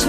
I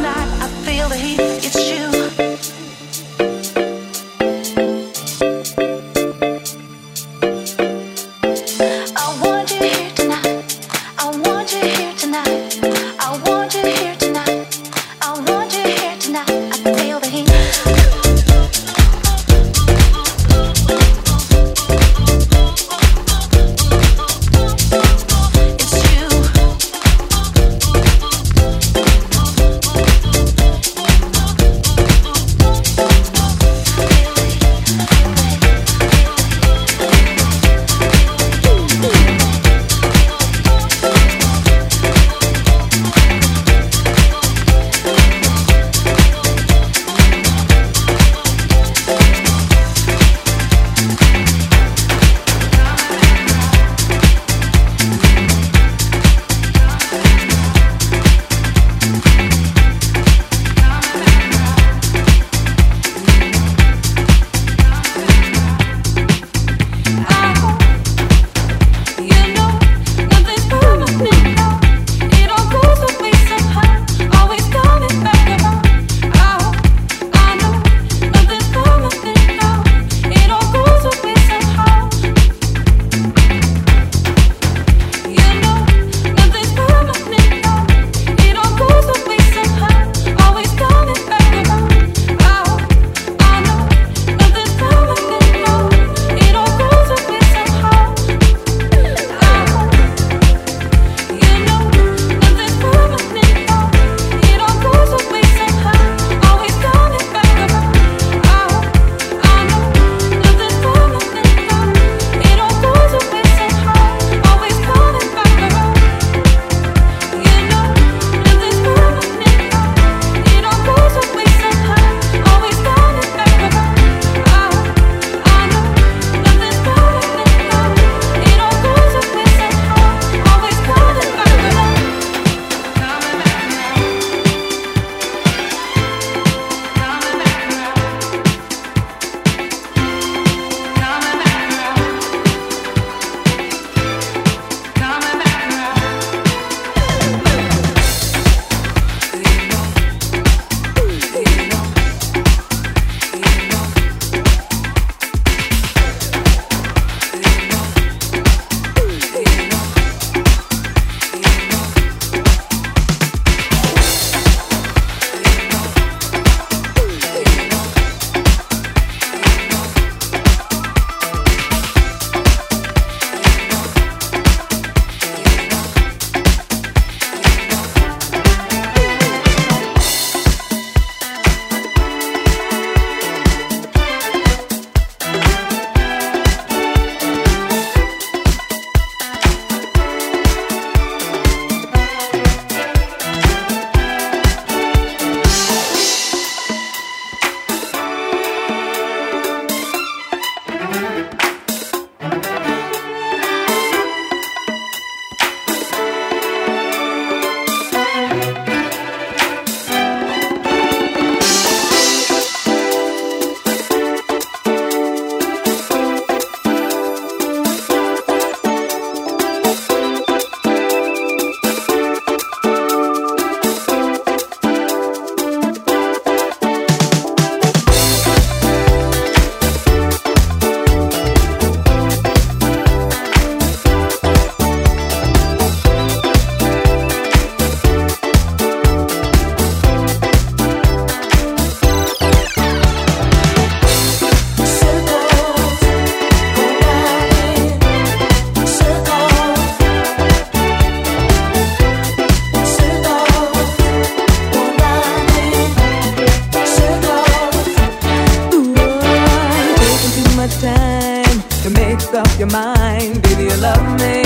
time to make up your mind. Do you love me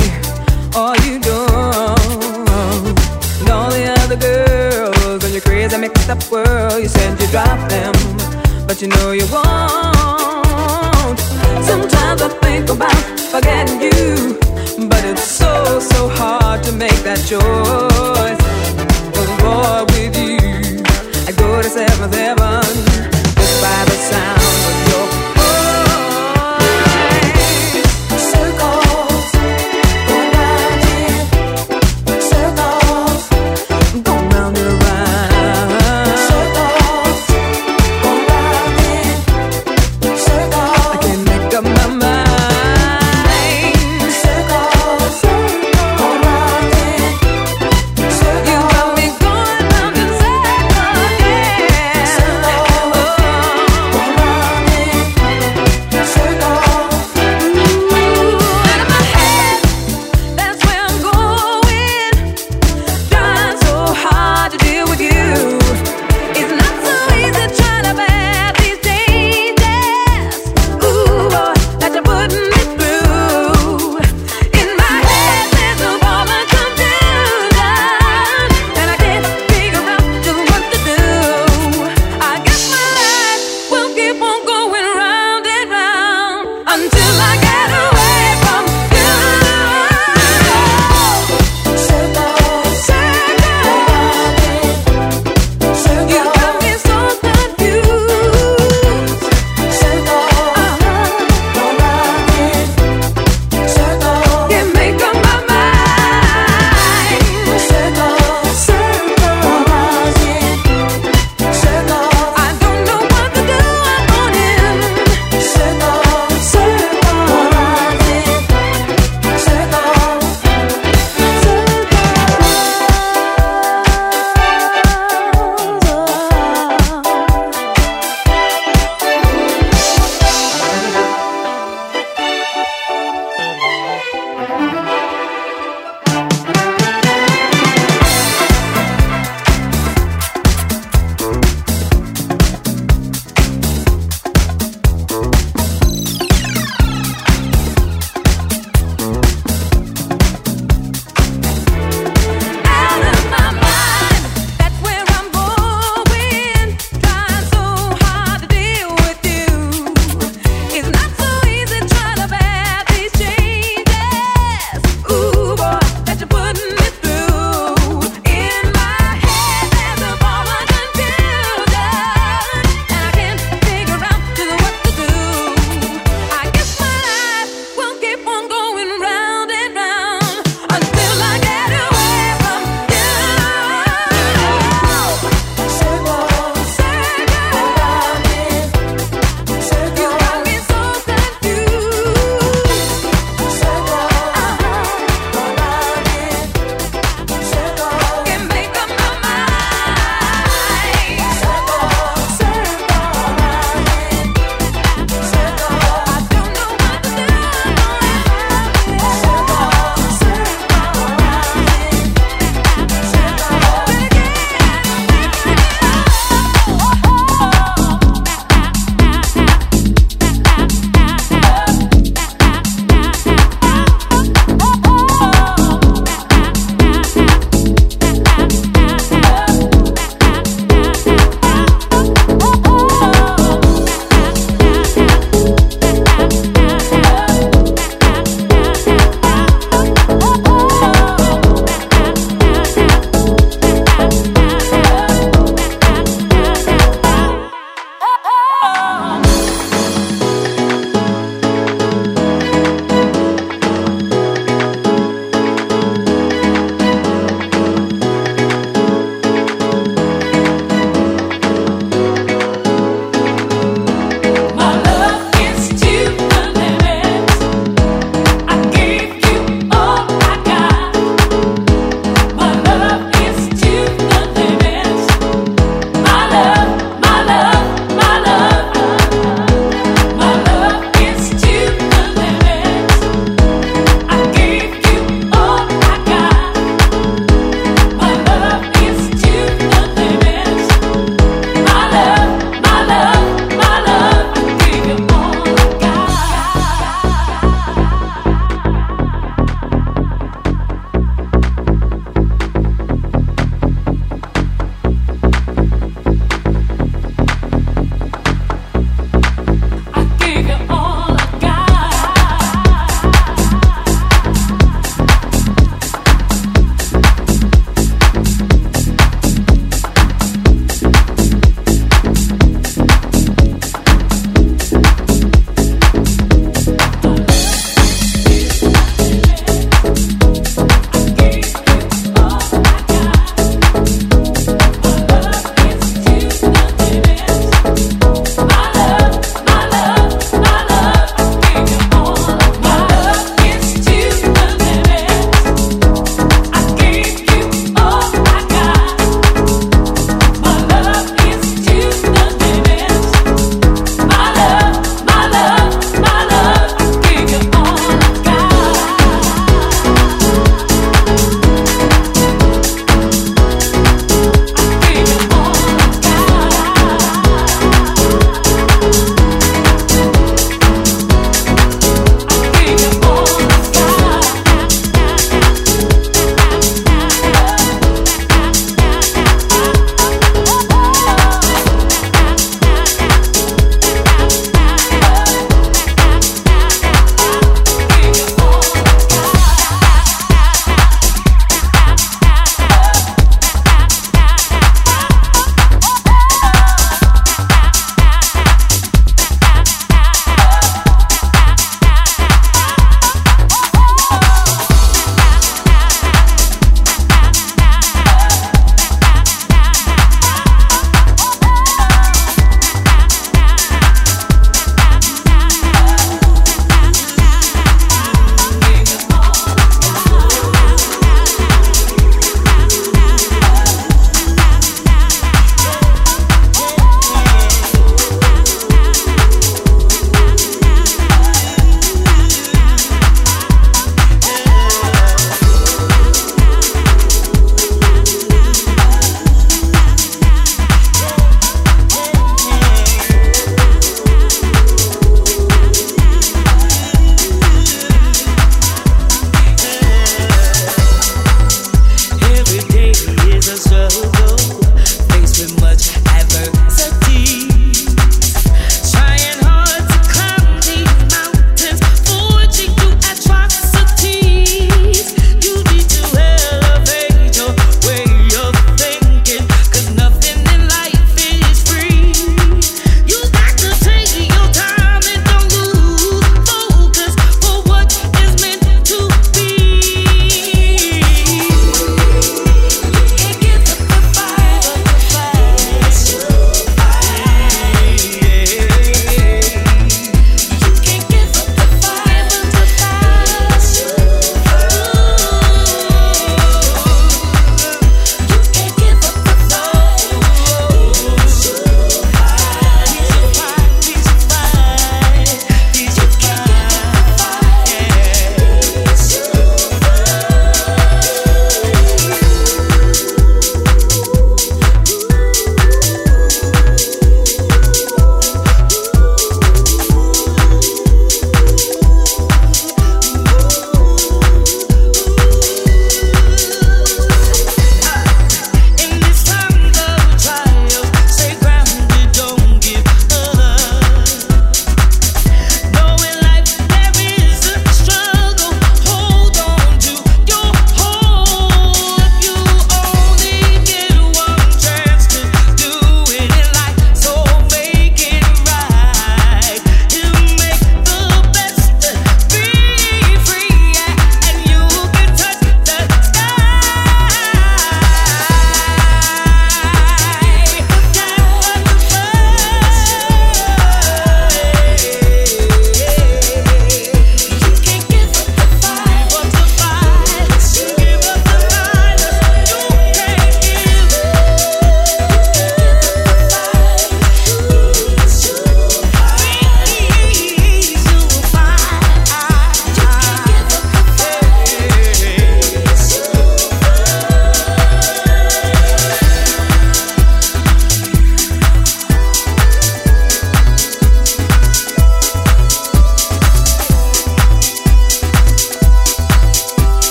or you don't? And all the other girls in your crazy mixed up world, you said you dropped them, but you know you won't. Sometimes I think about forgetting you, but it's so, so hard to make that choice. But boy, with you I go to 7th heaven just by the sound of your voice. So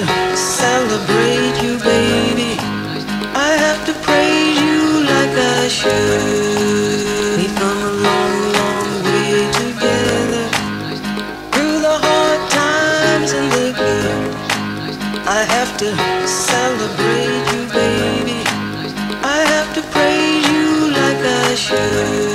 to celebrate you, baby. I have to praise you like I should. We've come a long, long way together, through the hard times and the good. I have to celebrate you, baby. I have to praise you like I should.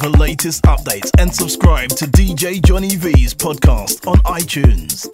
the latest updates and subscribe to DJ Johnny V's podcast on iTunes.